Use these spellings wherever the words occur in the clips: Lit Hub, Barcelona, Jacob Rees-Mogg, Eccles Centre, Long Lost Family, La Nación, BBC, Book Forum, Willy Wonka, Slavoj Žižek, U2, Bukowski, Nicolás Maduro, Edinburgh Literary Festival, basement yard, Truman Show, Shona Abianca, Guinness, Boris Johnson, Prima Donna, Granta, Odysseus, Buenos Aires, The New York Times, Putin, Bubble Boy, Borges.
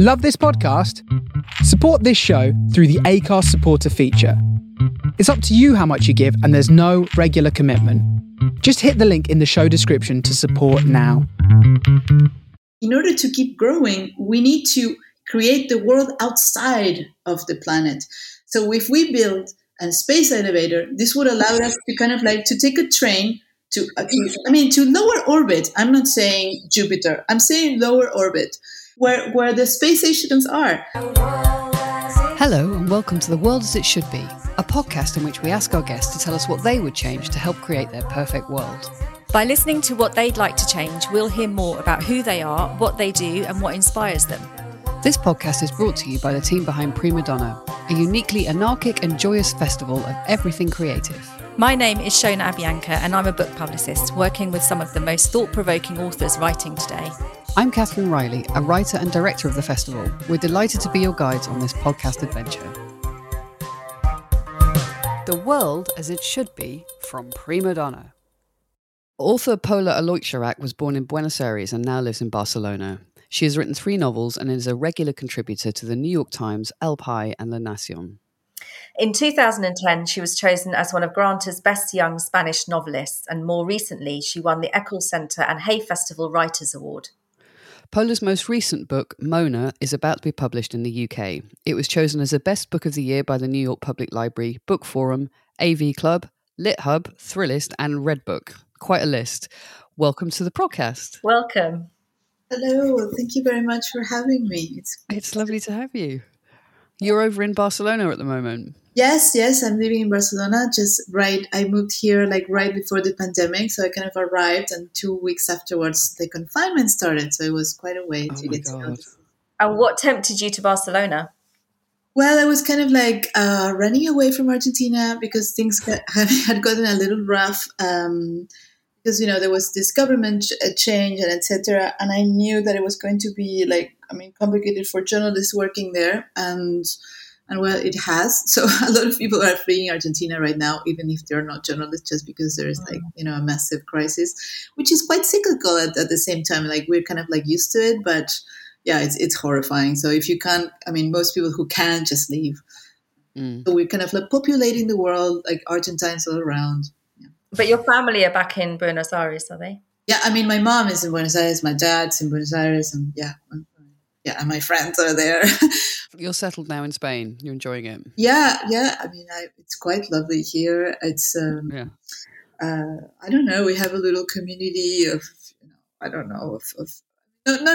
Love this podcast? Support this show through the Acast supporter feature. It's up to you how much you give and there's no regular commitment. Just hit the link in the show description to support now. In order to keep growing, we need to create the world outside of the planet. So if we build a space elevator, this would allow us to kind of like to take a train to lower orbit. I'm not saying Jupiter. I'm saying lower orbit, where the space stations are. Hello and welcome to The World As It Should Be, a podcast in which we ask our guests to tell us what they would change to help create their perfect world. By listening to what they'd like to change, we'll hear more about who they are, what they do, and what inspires them. This podcast is brought to you by the team behind Prima Donna, a uniquely anarchic and joyous festival of everything creative. My name is Shona Abianca, and I'm a book publicist working with some of the most thought-provoking authors writing today. I'm Catherine Riley, a writer and director of the festival. We're delighted to be your guides on this podcast adventure. The World As It Should Be from Prima Donna. Author Pola Oloixarac was born in Buenos Aires and now lives in Barcelona. She has written 3 novels and is a regular contributor to the New York Times, El País and La Nación. In 2010, she was chosen as one of Granta's best young Spanish novelists, and more recently, she won the Eccles Centre and Hay Festival Writers' Award. Pola's most recent book, Mona, is about to be published in the UK. It was chosen as the best book of the year by the New York Public Library, Book Forum, AV Club, Lit Hub, Thrillist and Redbook. Quite a list. Welcome to the podcast. Welcome. Hello. Thank you very much for having me. It's lovely to have you. You're over in Barcelona at the moment. Yes. I'm living in Barcelona. I moved here right before the pandemic. So I kind of arrived and 2 weeks afterwards, the confinement started. So it was quite a way to get to know. And what tempted you to Barcelona? Well, I was kind of running away from Argentina because things had gotten a little rough because, there was this government change and etc. And I knew that it was going to be complicated for journalists working there. And it has. So a lot of people are fleeing Argentina right now, even if they're not journalists, just because there is a massive crisis, which is quite cyclical at the same time. We're kind of used to it, but yeah, it's horrifying. So if you can't, most people who can just leave. Mm. So we're kind of populating the world, Argentines all around. Yeah. But your family are back in Buenos Aires, are they? Yeah, my mom is in Buenos Aires, my dad's in Buenos Aires, and yeah, and my friends are there. You're settled now in Spain. You're enjoying it. Yeah. It's quite lovely here. It's I don't know. We have a little community of not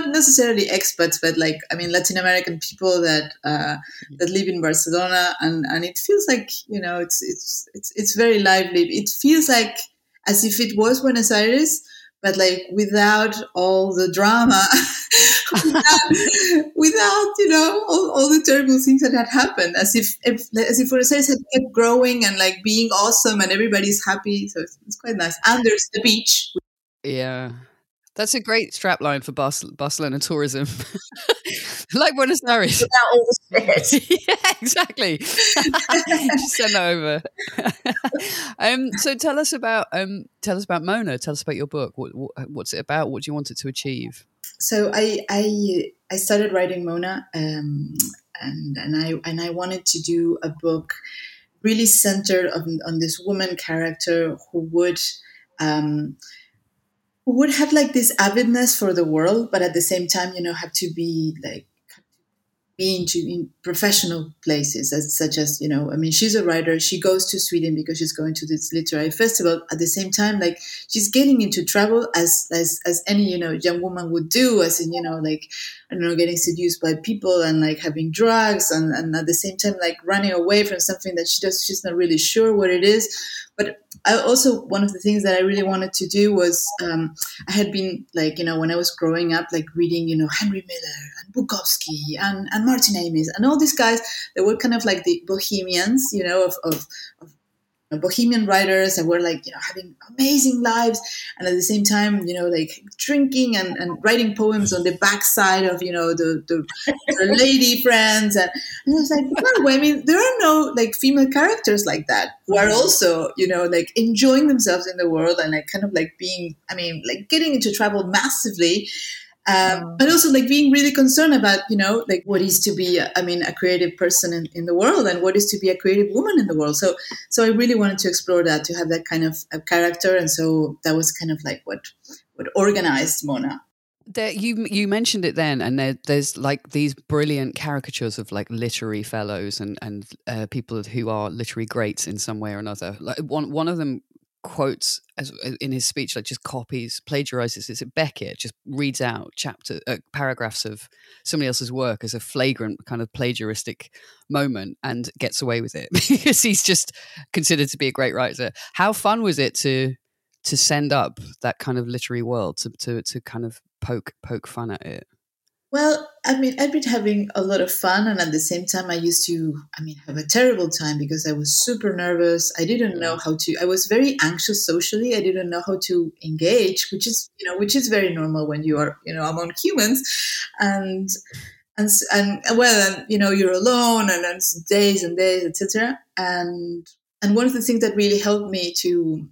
necessarily expats, but Latin American people that live in Barcelona, and it feels it's very lively. It feels as if it was Buenos Aires, but without all the drama, without all the terrible things that had happened. As if Buenos Aires had kept growing and being awesome, and everybody's happy. So it's quite nice. And there's the beach. Yeah. That's a great strapline for Barcelona tourism. Buenos Aires. Without all the shit. Yeah, exactly. Just send that over. So tell us about Mona. Tell us about your book. What's it about? What do you want it to achieve? So I started writing Mona, and I wanted to do a book really centered on this woman character who would have this avidness for the world, but at the same time, have to be in professional places, such as she's a writer. She goes to Sweden because she's going to this literary festival. At the same time, she's getting into trouble as any young woman would do, as in getting seduced by people and having drugs, and at the same time running away from something that she does. She's not really sure what it is. But I also, one of the things that I really wanted to do was, I had been when I was growing up, reading, Henry Miller and Bukowski and Martin Amis and all these guys, they were kind of the bohemians, of bohemian writers that were having amazing lives. And at the same time, drinking and writing poems on the backside of, the lady friends. And I was there are no female characters like that who are also, enjoying themselves in the world and getting into trouble massively. But also like being really concerned about, you know, like what is to be, a creative person in the world, and what is to be a creative woman in the world. So I really wanted to explore that, to have that kind of a character. And so that was kind of like what organized Mona. There, you mentioned it then, and there's like these brilliant caricatures of like literary fellows and people who are literary greats in some way or another. Like one of them quotes as in his speech, like just copies, plagiarizes. Is it Beckett? Just reads out paragraphs of somebody else's work as a flagrant kind of plagiaristic moment, and gets away with it because he's just considered to be a great writer. How fun was it to send up that kind of literary world to kind of poke fun at it? Well, I've been having a lot of fun, and at the same time I used to, have a terrible time because I was super nervous. I didn't know how to, I was very anxious socially. I didn't know how to engage, which is very normal when you are, among humans. And you're alone and days and days, etc. And one of the things that really helped me to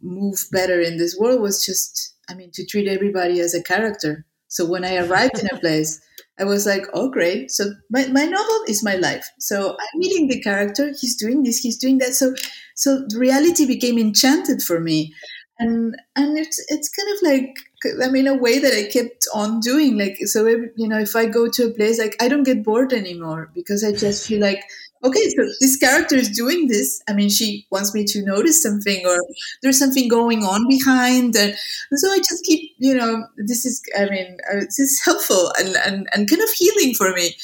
move better in this world was just, to treat everybody as a character. So when I arrived in a place, I was like, oh, great. So my novel is my life. So I'm meeting the character. He's doing this, he's doing that. So reality became enchanted for me. And it's kind of like, a way that I kept on doing. Like, so, if I go to a place, like I don't get bored anymore because I just feel like, okay, so this character is doing this. She wants me to notice something, or there's something going on behind. And so I just keep, this is, this is helpful and kind of healing for me.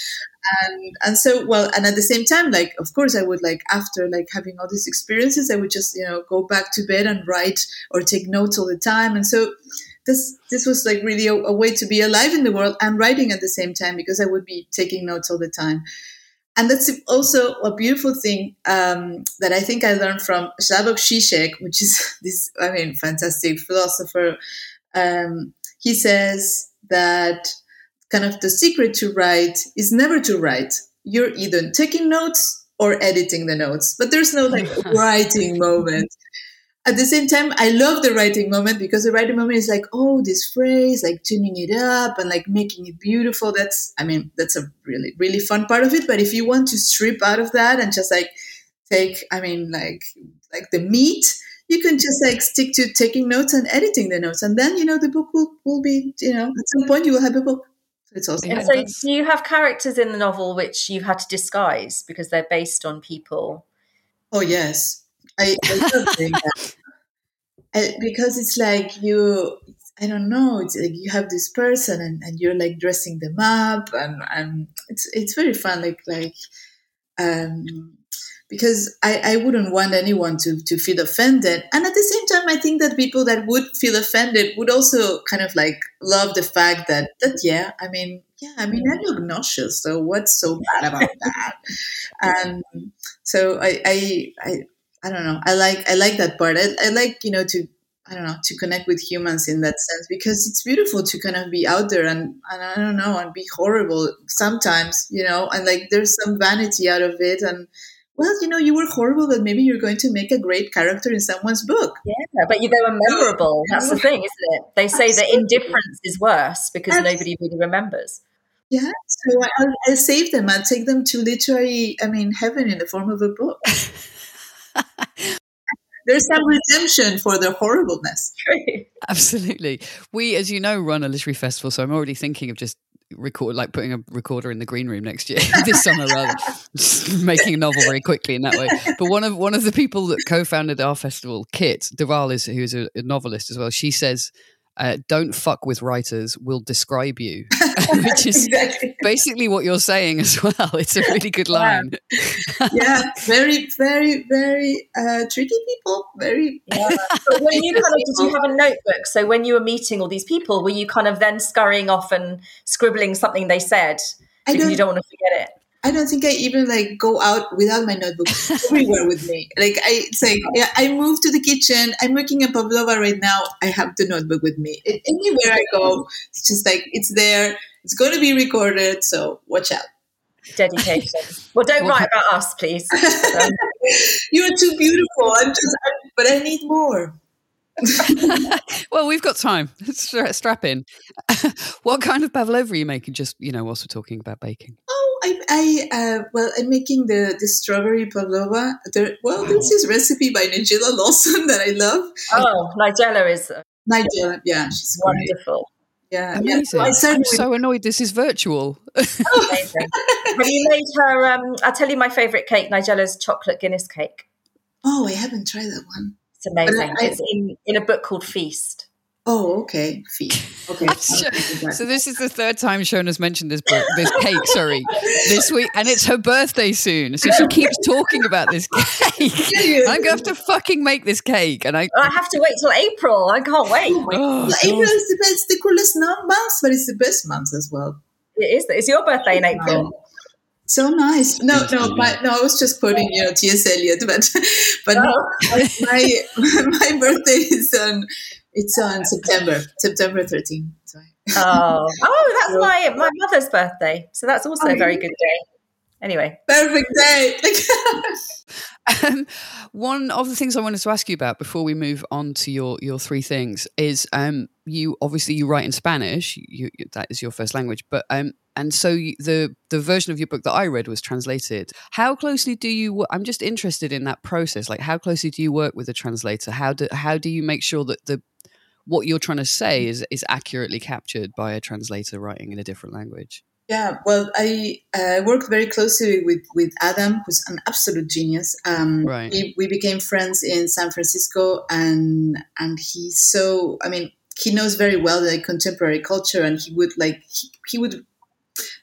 And so, well, and at the same time, like, of course I would like, after like having all these experiences, I would just, go back to bed and write or take notes all the time. And so this was like really a way to be alive in the world and writing at the same time, because I would be taking notes all the time. And that's also a beautiful thing that I think I learned from Slavoj Žižek, which is this, fantastic philosopher. He says that kind of the secret to write is never to write. You're either taking notes or editing the notes, but there's no like writing moment. At the same time, I love the writing moment, because the writing moment is like, oh, this phrase, like tuning it up and like making it beautiful. That's a really, really fun part of it. But if you want to strip out of that and just like take, like the meat, you can just like stick to taking notes and editing the notes. And then, the book will be, at some point you will have a book. It's awesome. Yeah, so do you have characters in the novel which you've had to disguise because they're based on people? Oh, yes. I love doing that. Because it's like it's like you have this person and you're like dressing them up and it's very fun. Because I wouldn't want anyone to feel offended. And at the same time, I think that people that would feel offended would also kind of like love the fact that I look nauseous. So what's so bad about that? So I don't know. I like that part. I like, to connect with humans in that sense, because it's beautiful to kind of be out there and I don't know, and be horrible sometimes, and like there's some vanity out of it. And well, you were horrible, but maybe you're going to make a great character in someone's book. Yeah, but they were memorable. That's the thing, isn't it? They say that indifference is worse because nobody really remembers. Yeah, so I'll save them. I'll take them to literary, heaven in the form of a book. There's some redemption for the horribleness. Absolutely. We, as you know, run a literary festival, so I'm already thinking of just putting a recorder in the green room next year, this summer rather, just making a novel very quickly in that way. But one of the people that co-founded our festival, Kit Duval, who's a novelist as well, she says, don't fuck with writers, we'll describe you, which is exactly basically what you're saying as well. It's a really good line. Yeah, very, very, very tricky people. Very. Yeah. But when you did you have a notebook? So when you were meeting all these people, were you kind of then scurrying off and scribbling something they said because you don't want to forget it? I don't think I even like go out without my notebook everywhere with me. Like I moved to the kitchen. I'm working at Pavlova right now. I have the notebook with me. Anywhere I go, it's just like, it's there. It's going to be recorded. So watch out. Dedication. Well, don't write about us, please. You're too beautiful. But I need more. Well, we've got time. Strap in. What kind of pavlova are you making? Just, you know, whilst we're talking about baking. Oh, I'm making the strawberry pavlova. There's this recipe by Nigella Lawson that I love. Oh, Nigella is Nigella. Yeah, she's wonderful. Great. Yeah, amazing. Yeah. I'm so annoyed this is virtual. Amazing. Have you made her? I'll tell you my favourite cake, Nigella's chocolate Guinness cake. Oh, I haven't tried that one. It's amazing. It's in a book called Feast. Oh, okay. Feast. Okay. So this is the third time Shona's mentioned this book, this cake, sorry, this week. And it's her birthday soon. So she keeps talking about this cake. I'm going to have to fucking make this cake. And I have to wait till April. I can't wait. Oh, April is the coolest month, but it's the best month as well. It is. It's your birthday in April. Oh. So nice. No, I was just quoting, you know, T.S. Eliot, my birthday is on September 13th. Sorry. Oh, that's my mother's birthday. So that's also a very good day. Anyway. Perfect day. One of the things I wanted to ask you about before we move on to your three things is you write in Spanish. That is your first language. But and so the version of your book that I read was translated. How closely do you? I'm just interested in that process. Like, how closely do you work with a translator? How do you make sure that what you're trying to say is accurately captured by a translator writing in a different language? Yeah, well, I worked very closely with Adam, who's an absolute genius. Right. We became friends in San Francisco, and he's so, I mean, he knows very well the contemporary culture, and he would.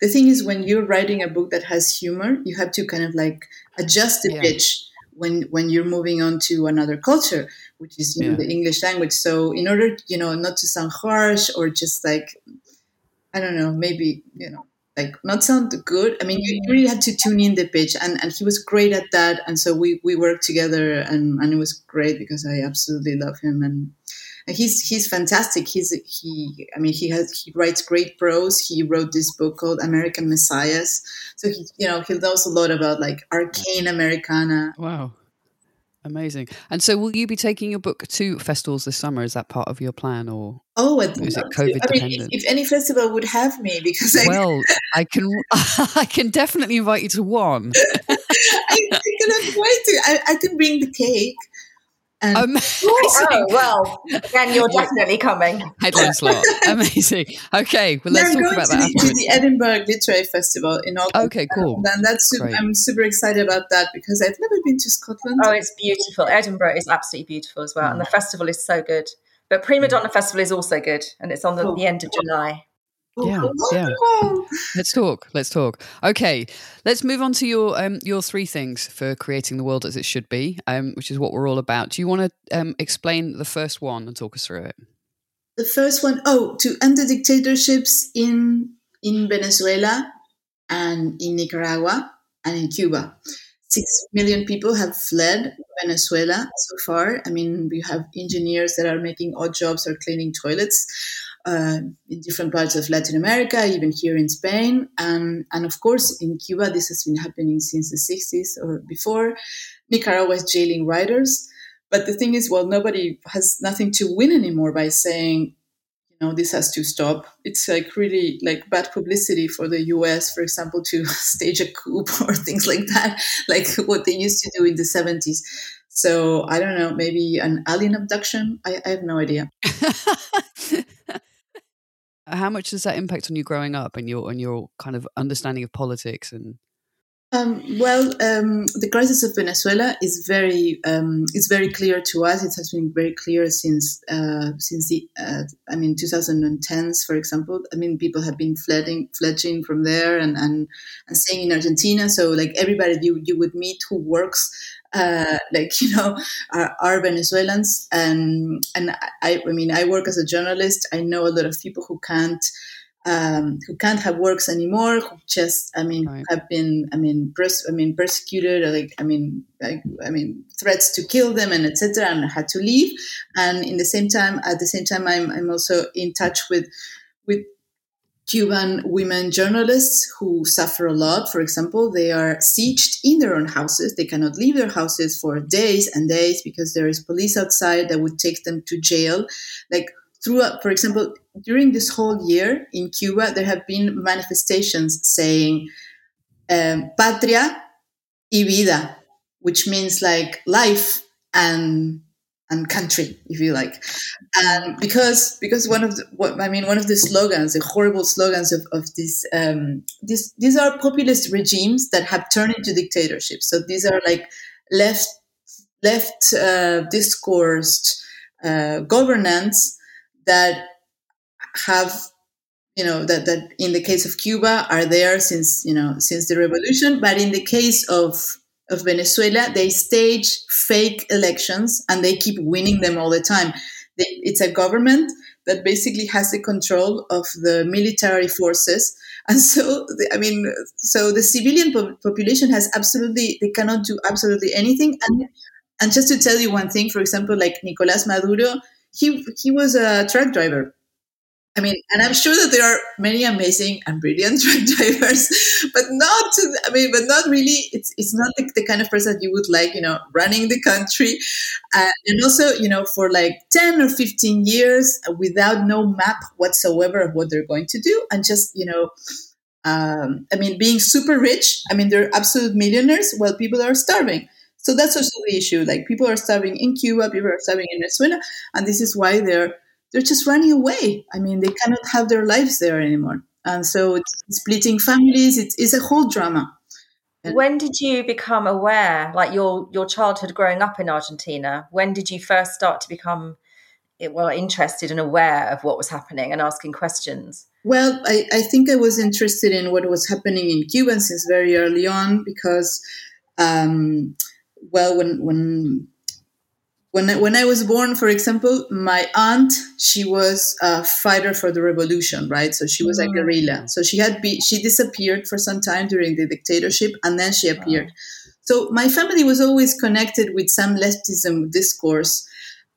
The thing is, when you're writing a book that has humor, you have to kind of like adjust the pitch when you're moving on to another culture, which is you know, the English language. So in order, you know, not to sound harsh or just like, I don't know, maybe, you know, like not sound good. I mean, you really had to tune in the pitch, and he was great at that. And so we worked together, and it was great because I absolutely love him, and he's fantastic. He writes great prose. He wrote this book called American Messiahs, so he knows a lot about like arcane Americana. Wow, amazing! And so, will you be taking your book to festivals this summer? Is that part of your plan, or? Oh, I'd love to. COVID dependent? If any festival would have me, because I can definitely invite you to one. I cannot wait to. I can bring the cake. And then you're definitely coming. Headline slot, amazing. Okay, well, let's talk about that. To the Edinburgh Literary Festival in August. Okay, cool. And that's great. I'm super excited about that because I've never been to Scotland. Oh, it's beautiful. Edinburgh is absolutely beautiful as well, and the festival is so good. But Prima Donna Festival is also good, and it's on the end of July. Yeah. Let's talk. Okay, let's move on to your three things for creating the world as it should be, which is what we're all about. Do you want to explain the first one and talk us through it? The first one, to end the dictatorships in Venezuela and in Nicaragua and in Cuba. 6 million people have fled Venezuela so far. I mean, we have engineers that are making odd jobs or cleaning toilets in different parts of Latin America, even here in Spain. And of course, in Cuba, this has been happening since the 60s or before. Nicaragua is jailing writers. But the thing is, well, nobody has nothing to win anymore by saying, you know, this has to stop. It's like really like bad publicity for the US, for example, to stage a coup or things like that, like what they used to do in the 70s. So I don't know, maybe an alien abduction? I have no idea. How much does that impact on you growing up and your kind of understanding of politics and? The crisis of Venezuela is very clear to us. It has been very clear since 2010s, for example. I mean, people have been fledging from there and staying in Argentina. So, like everybody you would meet who works, are Venezuelans. And I mean, I work as a journalist. I know a lot of people who can't have works anymore, who just, I mean, right. have been, I mean, persecuted, or like, threats to kill them, and etc., and had to leave. And at the same time, I'm also in touch with Cuban women journalists who suffer a lot, for example, they are sieged in their own houses. They cannot leave their houses for days and days because there is police outside that would take them to jail. Like throughout, for example, during this whole year in Cuba, there have been manifestations saying "Patria y vida," which means like life and country, if you like, and because one of the slogans, the horrible slogans of these are populist regimes that have turned into dictatorships. So these are like left discoursed governance that have, you know, that in the case of Cuba are there since the revolution, but in the case of Venezuela, they stage fake elections and they keep winning them all the time. It's a government that basically has the control of the military forces. And so, the civilian population they cannot do absolutely anything. And just to tell you one thing, for example, like Nicolás Maduro, he was a truck driver. I mean, and I'm sure that there are many amazing and brilliant truck drivers, but not really. It's not the kind of person you would like, running the country. And also, for like 10 or 15 years without no map whatsoever of what they're going to do. And just, being super rich. I mean, they're absolute millionaires while people are starving. So that's also the issue. Like people are starving in Cuba, people are starving in Venezuela. And this is why they're just running away. I mean, they cannot have their lives there anymore. And so it's splitting families. It's a whole drama. When did you become aware, like your childhood growing up in Argentina, when did you first start to become interested and aware of what was happening and asking questions? Well, I think I was interested in what was happening in Cuba since very early on because, When I was born, for example, my aunt, she was a fighter for the revolution, right? So she was a guerrilla. So she disappeared for some time during the dictatorship, and then she appeared. So my family was always connected with some leftism discourse,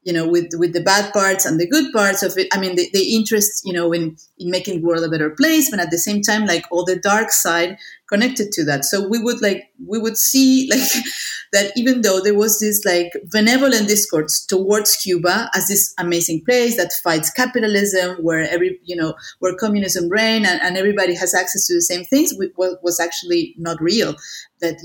with the bad parts and the good parts of it. I mean, the interest, in making the world a better place, but at the same time, like all the dark side connected to that. So we would see like that even though there was this like benevolent discourse towards Cuba as this amazing place that fights capitalism, where communism reigned and everybody has access to the same things, was actually not real. That,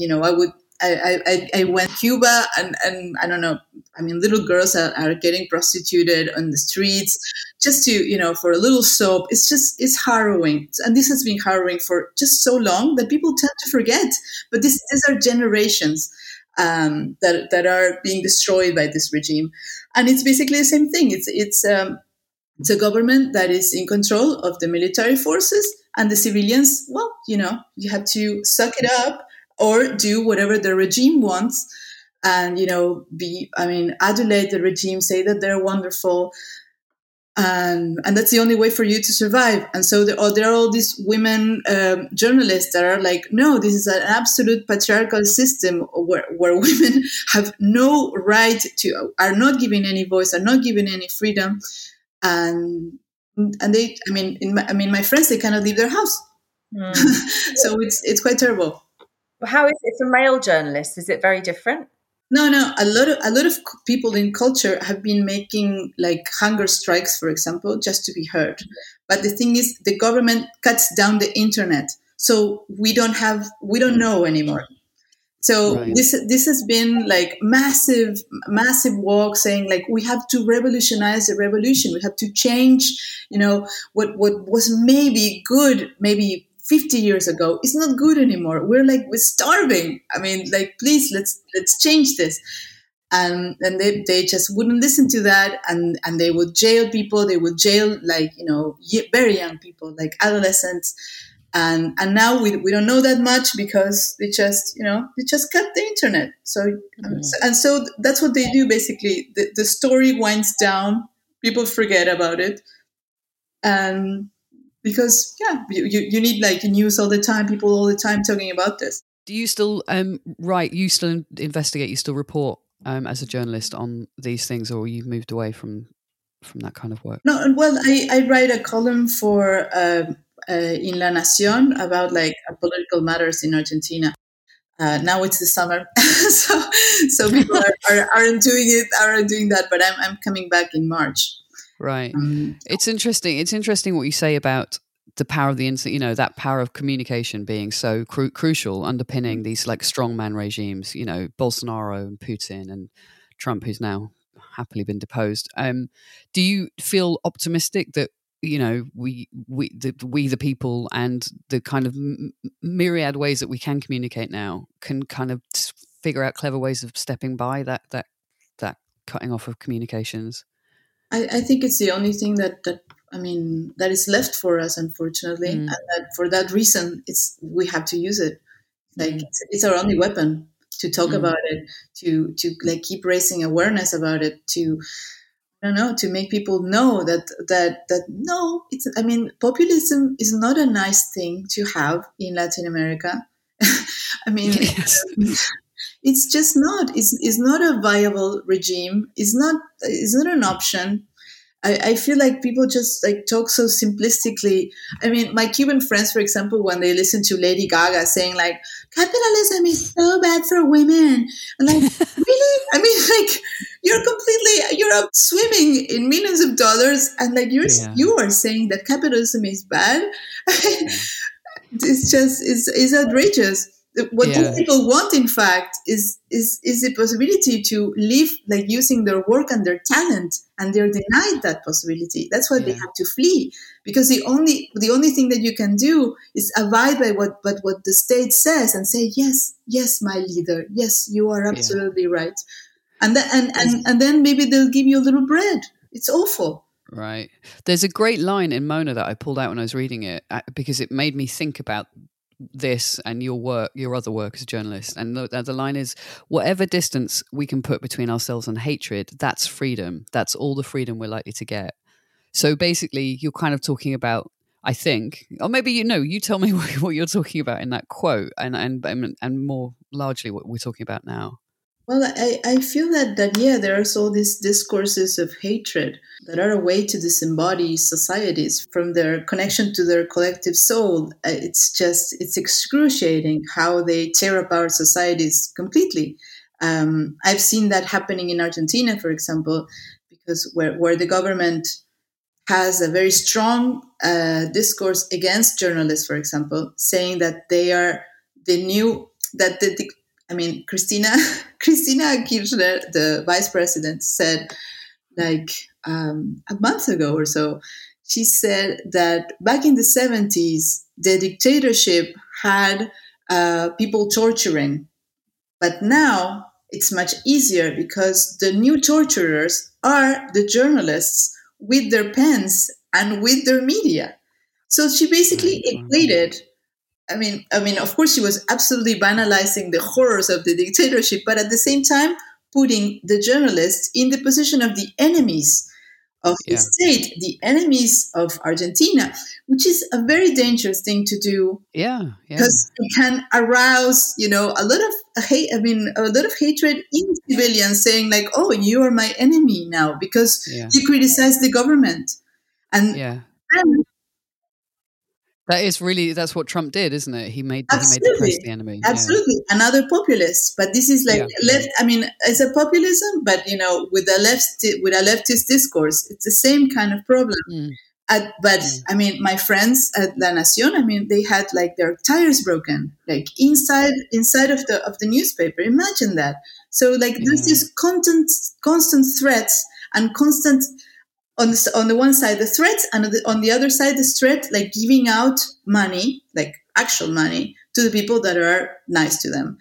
I went to Cuba and I don't know, I mean, little girls are getting prostituted on the streets just to, for a little soap. It's harrowing. And this has been harrowing for just so long that people tend to forget. But these are generations that are being destroyed by this regime. And it's basically the same thing. It's a government that is in control of the military forces and the civilians. Well, you have to suck it up or do whatever the regime wants and, adulate the regime, say that they're wonderful. And that's the only way for you to survive. And so there are all these women journalists that are like, no, this is an absolute patriarchal system where women have no right to, are not given any voice, are not given any freedom. And they, my friends, they cannot leave their house. Mm. So it's quite terrible. How is it for male journalists? Is it very different? No. A lot of people in culture have been making like hunger strikes, for example, just to be heard. But the thing is, the government cuts down the internet, so we don't know anymore. So right. This has been like massive walk saying like we have to revolutionize the revolution. We have to change, what was maybe good, maybe 50 years ago, it's not good anymore. We're starving. I mean, like, please, let's change this. And they just wouldn't listen to that. And they would jail people. They would jail, like, very young people, like adolescents. And now we don't know that much because they just cut the internet. So, so that's what they do, basically. The story winds down. People forget about it. And because, yeah, you need like news all the time, people all the time talking about this. Do you still you still investigate, you still report as a journalist on these things, or you've moved away from that kind of work? No, well, I write a column for in La Nación about like political matters in Argentina. Now it's the summer, so people aren't doing that. But I'm coming back in March. Right. It's interesting. It's interesting what you say about the power of the internet. You know, that power of communication being so crucial, underpinning these like strongman regimes. You know, Bolsonaro and Putin and Trump, who's now happily been deposed. Do you feel optimistic that, you know, we the people and the kind of myriad ways that we can communicate now can kind of figure out clever ways of stepping by that cutting off of communications? I think it's the only thing that is left for us, unfortunately, and that for that reason, we have to use it. Like it's our only weapon to talk about it, to like keep raising awareness about it, to make people know that it's, I mean, populism is not a nice thing to have in Latin America. I mean, yes. It's just not. It's not a viable regime. It's not an option. I feel like people just like talk so simplistically. I mean, my Cuban friends, for example, when they listen to Lady Gaga saying like, capitalism is so bad for women. I'm like, really? I mean, like, you're up swimming in millions of dollars and like you are saying that capitalism is bad. I mean, it's just, it's outrageous. What these people want, in fact, is the possibility to live, like using their work and their talent, and they're denied that possibility. That's why they have to flee, because the only thing that you can do is abide by what the state says and say, yes, my leader, yes, you are absolutely right, and then maybe they'll give you a little bread. It's awful. Right. There's a great line in Mona that I pulled out when I was reading it because it made me think about this and your work, your other work as a journalist, and the line is, whatever distance we can put between ourselves and hatred, that's freedom. That's all the freedom we're likely to get. So basically you're kind of talking about, I think, or maybe, you know, you tell me what you're talking about in that quote and more largely what we're talking about now. Well, I feel that there's all these discourses of hatred that are a way to disembody societies from their connection to their collective soul. It's excruciating how they tear apart societies completely. I've seen that happening in Argentina, for example, because where the government has a very strong discourse against journalists, for example, saying that they are Christina Kirchner, the vice president, said like a month ago or so, she said that back in the 70s, the dictatorship had people torturing. But now it's much easier because the new torturers are the journalists with their pens and with their media. So she basically equated... I mean, of course, she was absolutely banalizing the horrors of the dictatorship, but at the same time, putting the journalists in the position of the enemies of the state, the enemies of Argentina, which is a very dangerous thing to do. Yeah. Because it can arouse, you know, a lot of hatred in civilians, saying like, "Oh, you are my enemy now because you criticize the government," and That's what Trump did, isn't it? He made the press the enemy. Absolutely. Yeah. Another populist, but this is like left. I mean, it's a populism, but you know, with a leftist discourse, it's the same kind of problem. I mean, my friends at La Nación, I mean, they had like their tires broken, like inside of the newspaper. Imagine that. So like there's this constant threats and constant. On the one side, the threats, and on the other side, the threat, like giving out money, like actual money, to the people that are nice to them.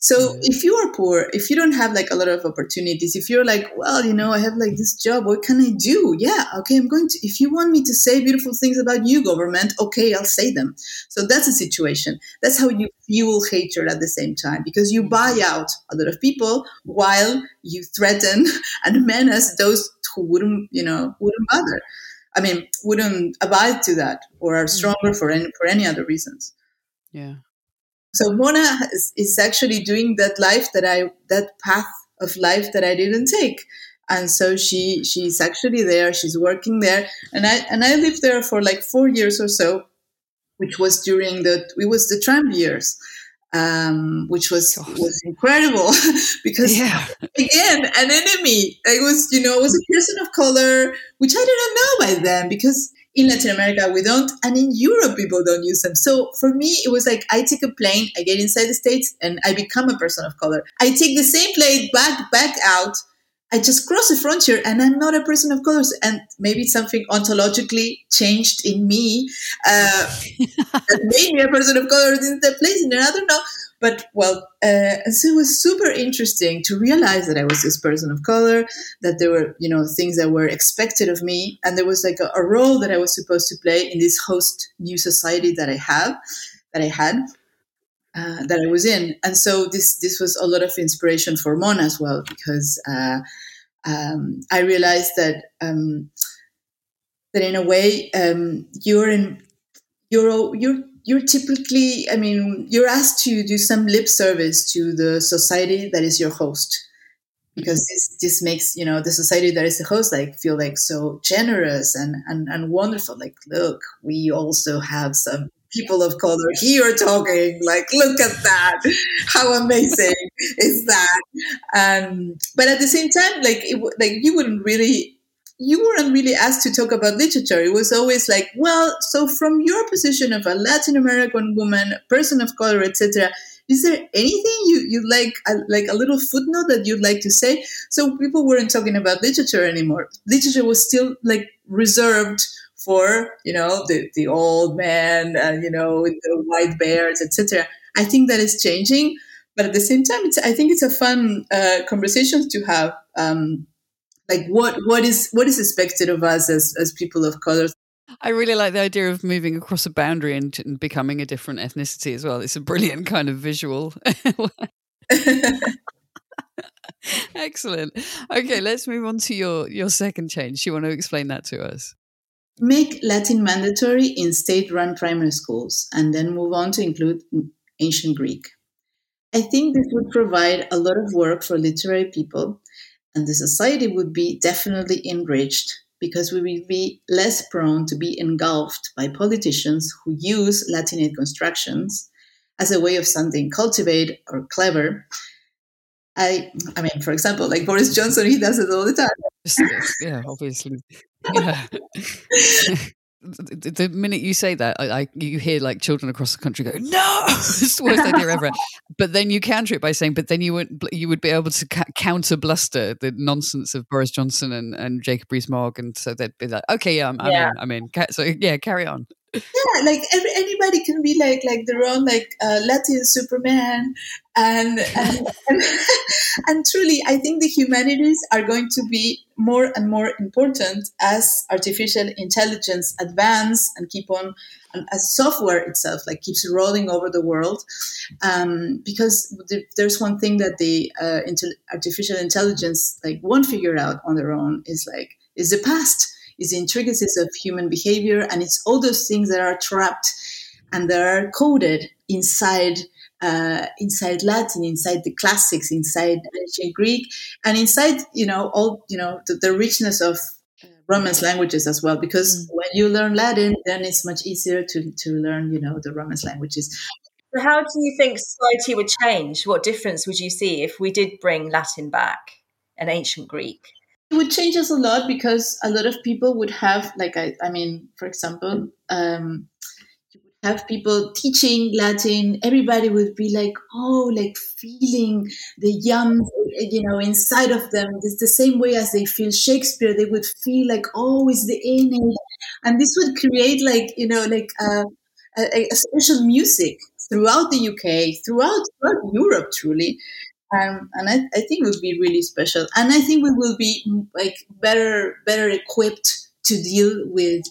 So if you are poor, if you don't have like a lot of opportunities, if you're like, well, you know, I have like this job, what can I do? Yeah, okay, I'm going to, if you want me to say beautiful things about you, government, okay, I'll say them. So that's a situation. That's how you fuel hatred at the same time, because you buy out a lot of people while you threaten and menace those who wouldn't bother. I mean, wouldn't abide to that or are stronger for any other reasons. Yeah. So Mona is actually doing that path of life that I didn't take, and so she's actually there. She's working there, and I lived there for like 4 years or so, which was during the Trump years, which was incredible because again, an enemy. I was a person of color, which I didn't know by then because in Latin America we don't, and in Europe people don't use them. So for me, it was like I take a plane, I get inside the States, and I become a person of color. I take the same plane back out. I just cross the frontier and I'm not a person of color. And maybe something ontologically changed in me that made me a person of color in that place. And I don't know. But so it was super interesting to realize that I was this person of color, that there were, things that were expected of me. And there was like a role that I was supposed to play in this host new society that I had. That I was in. And so this was a lot of inspiration for Mona as well, because I realized that in a way you're typically, you're asked to do some lip service to the society that is your host, because this makes, the society that is the host, feel so generous and wonderful. Like, look, we also have some people of color here talking, look at that. How amazing is that? But at the same time, you weren't really asked to talk about literature. It was always so from your position of a Latin American woman, person of color, etc., is there anything you like a little footnote that you'd like to say? So people weren't talking about literature anymore. Literature was still reserved for, the old man, with the white bears, etc. I think that is changing. But at the same time, I think it's a fun conversation to have. What is expected of us as people of color? I really like the idea of moving across a boundary and becoming a different ethnicity as well. It's a brilliant kind of visual. Excellent. Okay, let's move on to your second change. You want to explain that to us? Make Latin mandatory in state-run primary schools, and then move on to include ancient Greek. I think this would provide a lot of work for literary people, and the society would be definitely enriched because we would be less prone to be engulfed by politicians who use Latinate constructions as a way of something cultivated or clever. I mean, for example, Boris Johnson, he does it all the time. Yeah, obviously. Yeah. The minute you say that, you hear children across the country go, "No, it's the worst idea ever." But then you counter it by saying, "But then you would be able to counter bluster the nonsense of Boris Johnson and Jacob Rees-Mogg," and so they'd be like, "Okay, yeah, I'm in." So yeah, carry on. Yeah, anybody can be like their own Latin Superman, and truly, I think the humanities are going to be more and more important as artificial intelligence advance and keep on, and as software itself keeps rolling over the world, because there's one thing that the artificial intelligence won't figure out on their own is the past. Is the intricacies of human behavior, and it's all those things that are trapped and that are coded inside Latin, inside the classics, inside ancient Greek, and inside the richness of Romance languages as well. Because when you learn Latin, then it's much easier to learn the Romance languages. So, how do you think society would change? What difference would you see if we did bring Latin back and ancient Greek? It would change us a lot because a lot of people would have, for example, you would have people teaching Latin. Everybody would be feeling the yum, inside of them. It's the same way as they feel Shakespeare. They would feel it's the Aeneid. And this would create a special music throughout the UK, throughout Europe, truly. And I think it would be really special. And I think we will be better equipped to deal with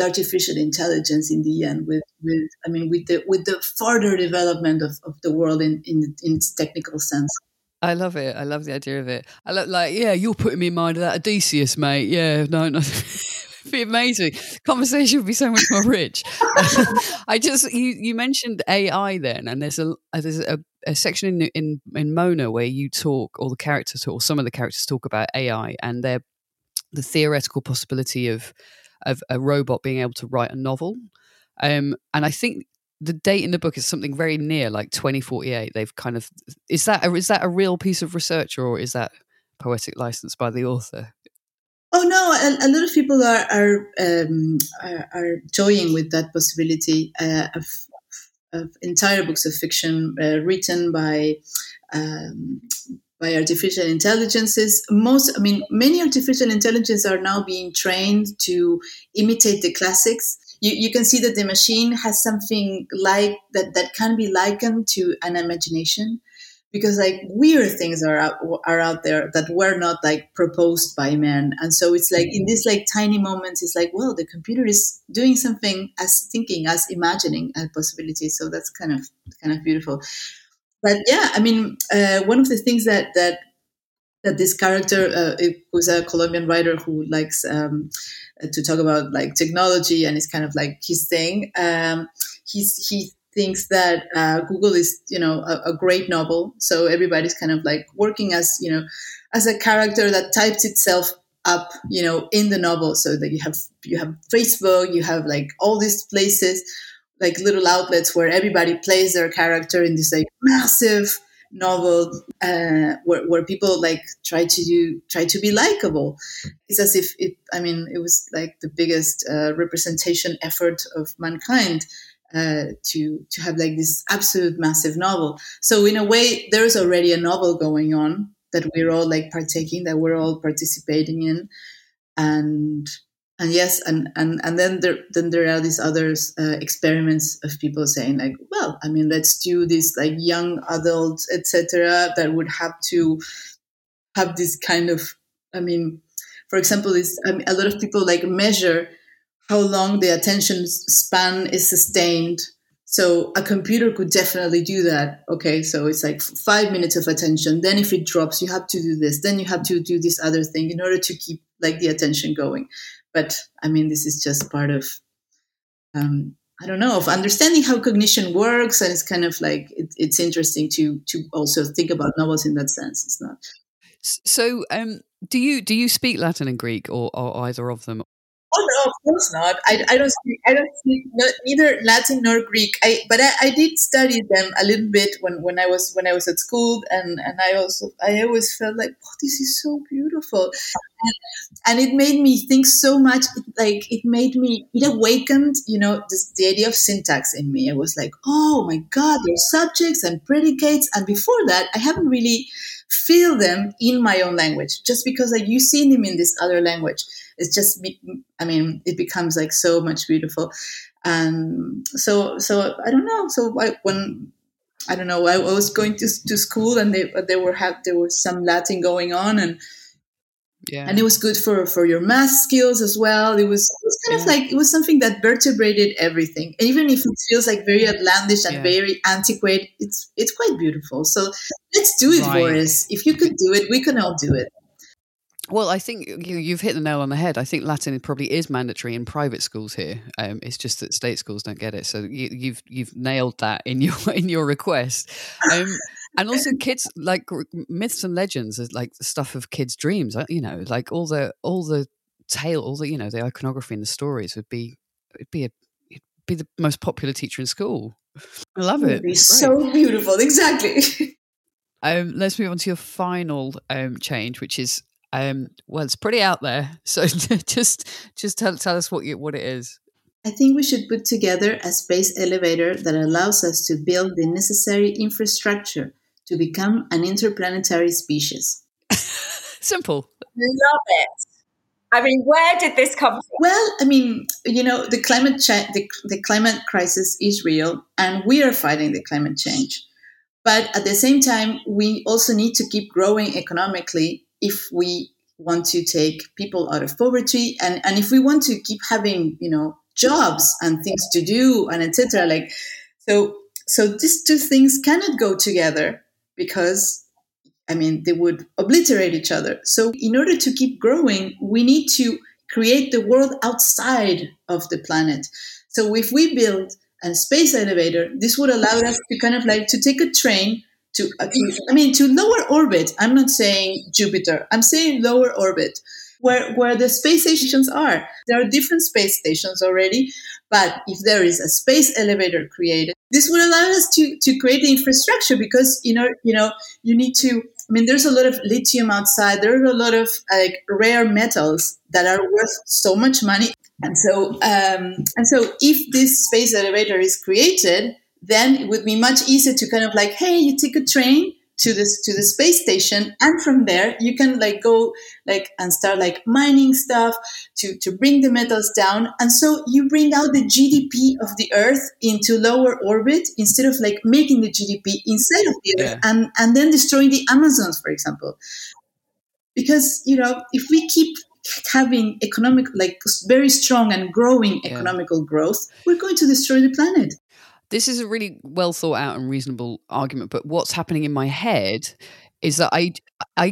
artificial intelligence in the end, with the further development of the world in its technical sense. I love it. I love the idea of it. I look you're putting me in mind of that Odysseus, mate. Yeah, no. It'd be amazing. Conversation would be so much more rich. I just you mentioned AI then, and there's a section in Mona where you talk, some of the characters talk about AI and the theoretical possibility of a robot being able to write a novel. And I think the date in the book is something very near, like 2048. They've kind of, is that a real piece of research, or is that poetic license by the author? Oh no, a lot of people are toying with that possibility of entire books of fiction written by artificial intelligences. Many artificial intelligences are now being trained to imitate the classics. You can see that the machine has something like that can be likened to an imagination, because like weird things are out there that were not like proposed by men. And so it's like in these like tiny moments, it's like, well, the computer is doing something as thinking, as imagining a possibility. So that's kind of beautiful. But yeah, one of the things that this character, who's a Colombian writer who likes to talk about like technology, and it's kind of like his thing. He thinks that Google is, a great novel. So everybody's kind of like working as a character that types itself up, in the novel. So that you have Facebook, you have like all these places, like little outlets where everybody plays their character in this like massive novel where people like try to be likable. It's as if it was like the biggest representation effort of mankind to have like this absolute massive novel. So in a way, there's already a novel going on that we're all like partaking, that we're all participating in, and yes, and then there are these other experiments of people saying like, well, let's do this like young adults, etc., that would have to have this kind of, for example, a lot of people like measure how long the attention span is sustained. So a computer could definitely do that. Okay, so it's like 5 minutes of attention. Then if it drops, you have to do this. Then you have to do this other thing in order to keep like the attention going. But this is just part of, of understanding how cognition works. And it's kind of like, it's interesting to also think about novels in that sense. It's not. So do you speak Latin and Greek or either of them? Oh no, of course not. I don't speak neither Latin nor Greek. But I did study them a little bit when I was at school, and I always felt like, oh, this is so beautiful, and it made me think so much. It awakened the idea of syntax in me. I was like, oh my God, there's subjects and predicates, and before that, I haven't really feel them in my own language, just because you see them in this other language. It's just, it becomes like so much beautiful. And so I don't know. So I was going to school, and there was some Latin going on, and yeah, and it was good for your math skills as well. It was kind of like, it was something that vertebrated everything. Even if it feels like very outlandish and very antiquated, it's quite beautiful. So let's do it, right, Boris. If you could do it, we can all do it. Well, I think you've hit the nail on the head. I think Latin probably is mandatory in private schools here. It's just that state schools don't get it. So you've nailed that in your request. And also, kids like myths and legends is like the stuff of kids' dreams. Like all the tale, the iconography and the stories would be the most popular teacher in school. I love it. It would be so beautiful. Exactly. Let's move on to your final change, which is. It's pretty out there. So just tell us what it is. I think we should put together a space elevator that allows us to build the necessary infrastructure to become an interplanetary species. Simple. Love it. Where did this come from? Well, the climate the climate crisis is real, and we are fighting the climate change. But at the same time, we also need to keep growing economically if we want to take people out of poverty, and if we want to keep having, jobs and things to do and etc. Like, so these two things cannot go together because, they would obliterate each other. So in order to keep growing, we need to create the world outside of the planet. So if we build a space elevator, this would allow us to kind of like to take a train to lower orbit. I'm not saying Jupiter. I'm saying lower orbit, where the space stations are. There are different space stations already, But if there is a space elevator created, this would allow us to create the infrastructure because, you need to, there's a lot of lithium outside. There are a lot of like rare metals that are worth so much money. And so if this space elevator is created, then it would be much easier to kind of like, hey, you take a train to the space station, and from there you can like go like and start like mining stuff to bring the metals down, and so you bring out the GDP of the Earth into lower orbit instead of like making the GDP inside of the Earth and then destroying the Amazons, for example, because if we keep having economic like very strong and growing economical growth, we're going to destroy the planet. This is a really well thought out and reasonable argument, but what's happening in my head is that I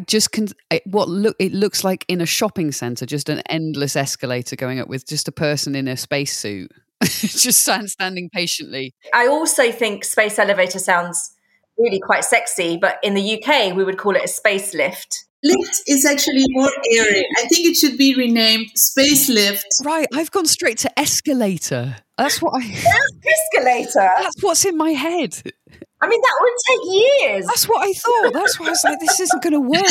just it looks like in a shopping centre, just an endless escalator going up with just a person in a spacesuit, just standing patiently. I also think space elevator sounds really quite sexy, but in the UK we would call it a space lift. Lift is actually more airy. I think it should be renamed space lift. Right, I've gone straight to escalator. Escalator. That's what's in my head. That would take years. That's what I thought. That's why I was like, this isn't going to work.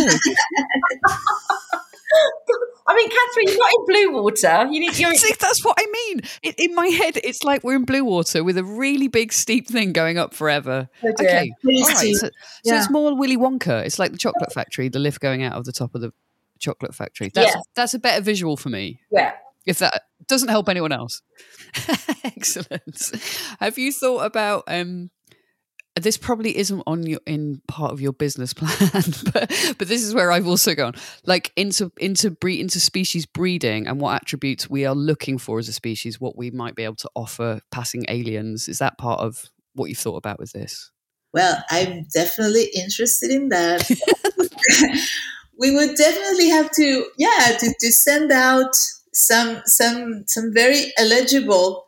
Catherine, you're not in blue water. See, that's what I mean. In my head, it's like we're in blue water with a really big steep thing going up forever. Oh dear. Okay, all right. So it's more Willy Wonka. It's like the chocolate factory, the lift going out of the top of the chocolate factory. That's a better visual for me. Yeah. If that doesn't help anyone else. Excellent. Have you thought about... this probably isn't in part of your business plan, but this is where I've also gone like into species breeding and what attributes we are looking for as a species, what we might be able to offer passing aliens. Is that part of what you've thought about with this? Well, I'm definitely interested in that. We would definitely have to send out some very eligible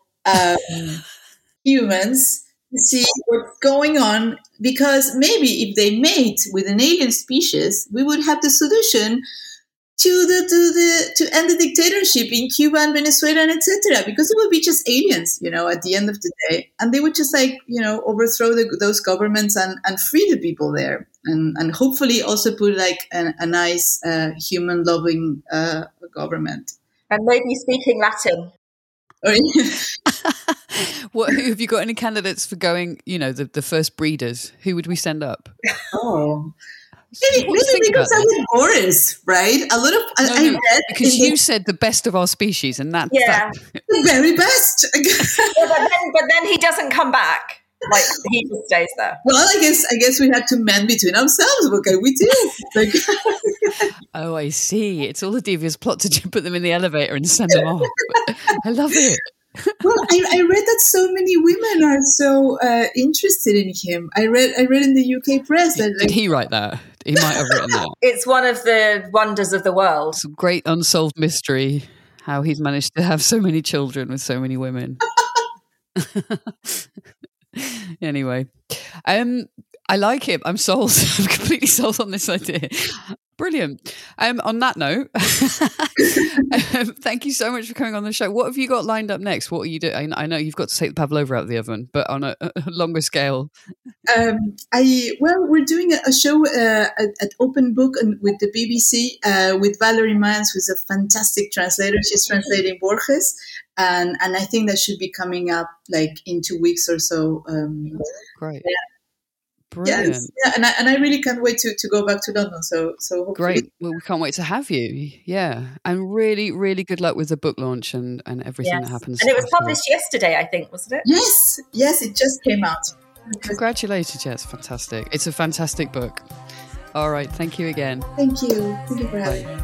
humans. See what's going on, because maybe if they mate with an alien species, we would have the solution to end the dictatorship in Cuba and Venezuela and etc. Because it would be just aliens, at the end of the day, and they would just like overthrow those governments and free the people there, and hopefully also put like a nice human loving government, and maybe speaking Latin. Who have you got any candidates for going, the first breeders? Who would we send up? Oh, maybe because I'm with Boris, right? A lot of because you said the best of our species, and that's the very best. but then he doesn't come back. Like he just stays there. Well, I guess we had to mend between ourselves. Okay, we do. Oh, I see. It's all a devious plot to put them in the elevator and send them off. I love it. Well, I read that so many women are so interested in him. I read in the UK press that did he write that? He might have written that. It's one of the wonders of the world. It's a great unsolved mystery how he's managed to have so many children with so many women. Anyway, I like it. I'm sold. I'm completely sold on this idea. Brilliant. On that note, thank you so much for coming on the show. What have you got lined up next? What are you doing? I know you've got to take the Pavlova out of the oven, but on a longer scale. We're doing a show at Open Book with the BBC with Valerie Mines, who's a fantastic translator. She's translating Borges. And I think that should be coming up like in 2 weeks or so. Great. Yeah. Brilliant. Yes, and I really can't wait to go back to London. So hopefully. Great. Well, we can't wait to have you. Yeah, and really, really good luck with the book launch and everything that happens. And it was published yesterday, I think, wasn't it? Yes, it just came out. Congratulations, yes, fantastic. It's a fantastic book. All right, thank you again. Thank you. Thank you for having me.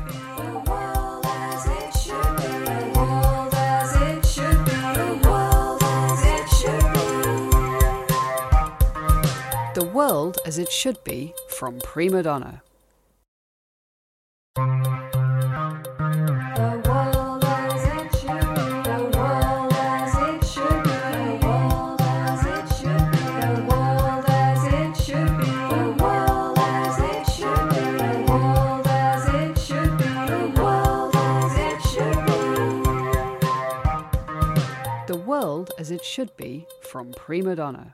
The World as It Should Be from Prima Donna. The world as it should be, the world as it should be, the world as it should be, the world as it should be, the world as it should be, the world as it should be, the world as it should be. The world it should be from Prima Donna.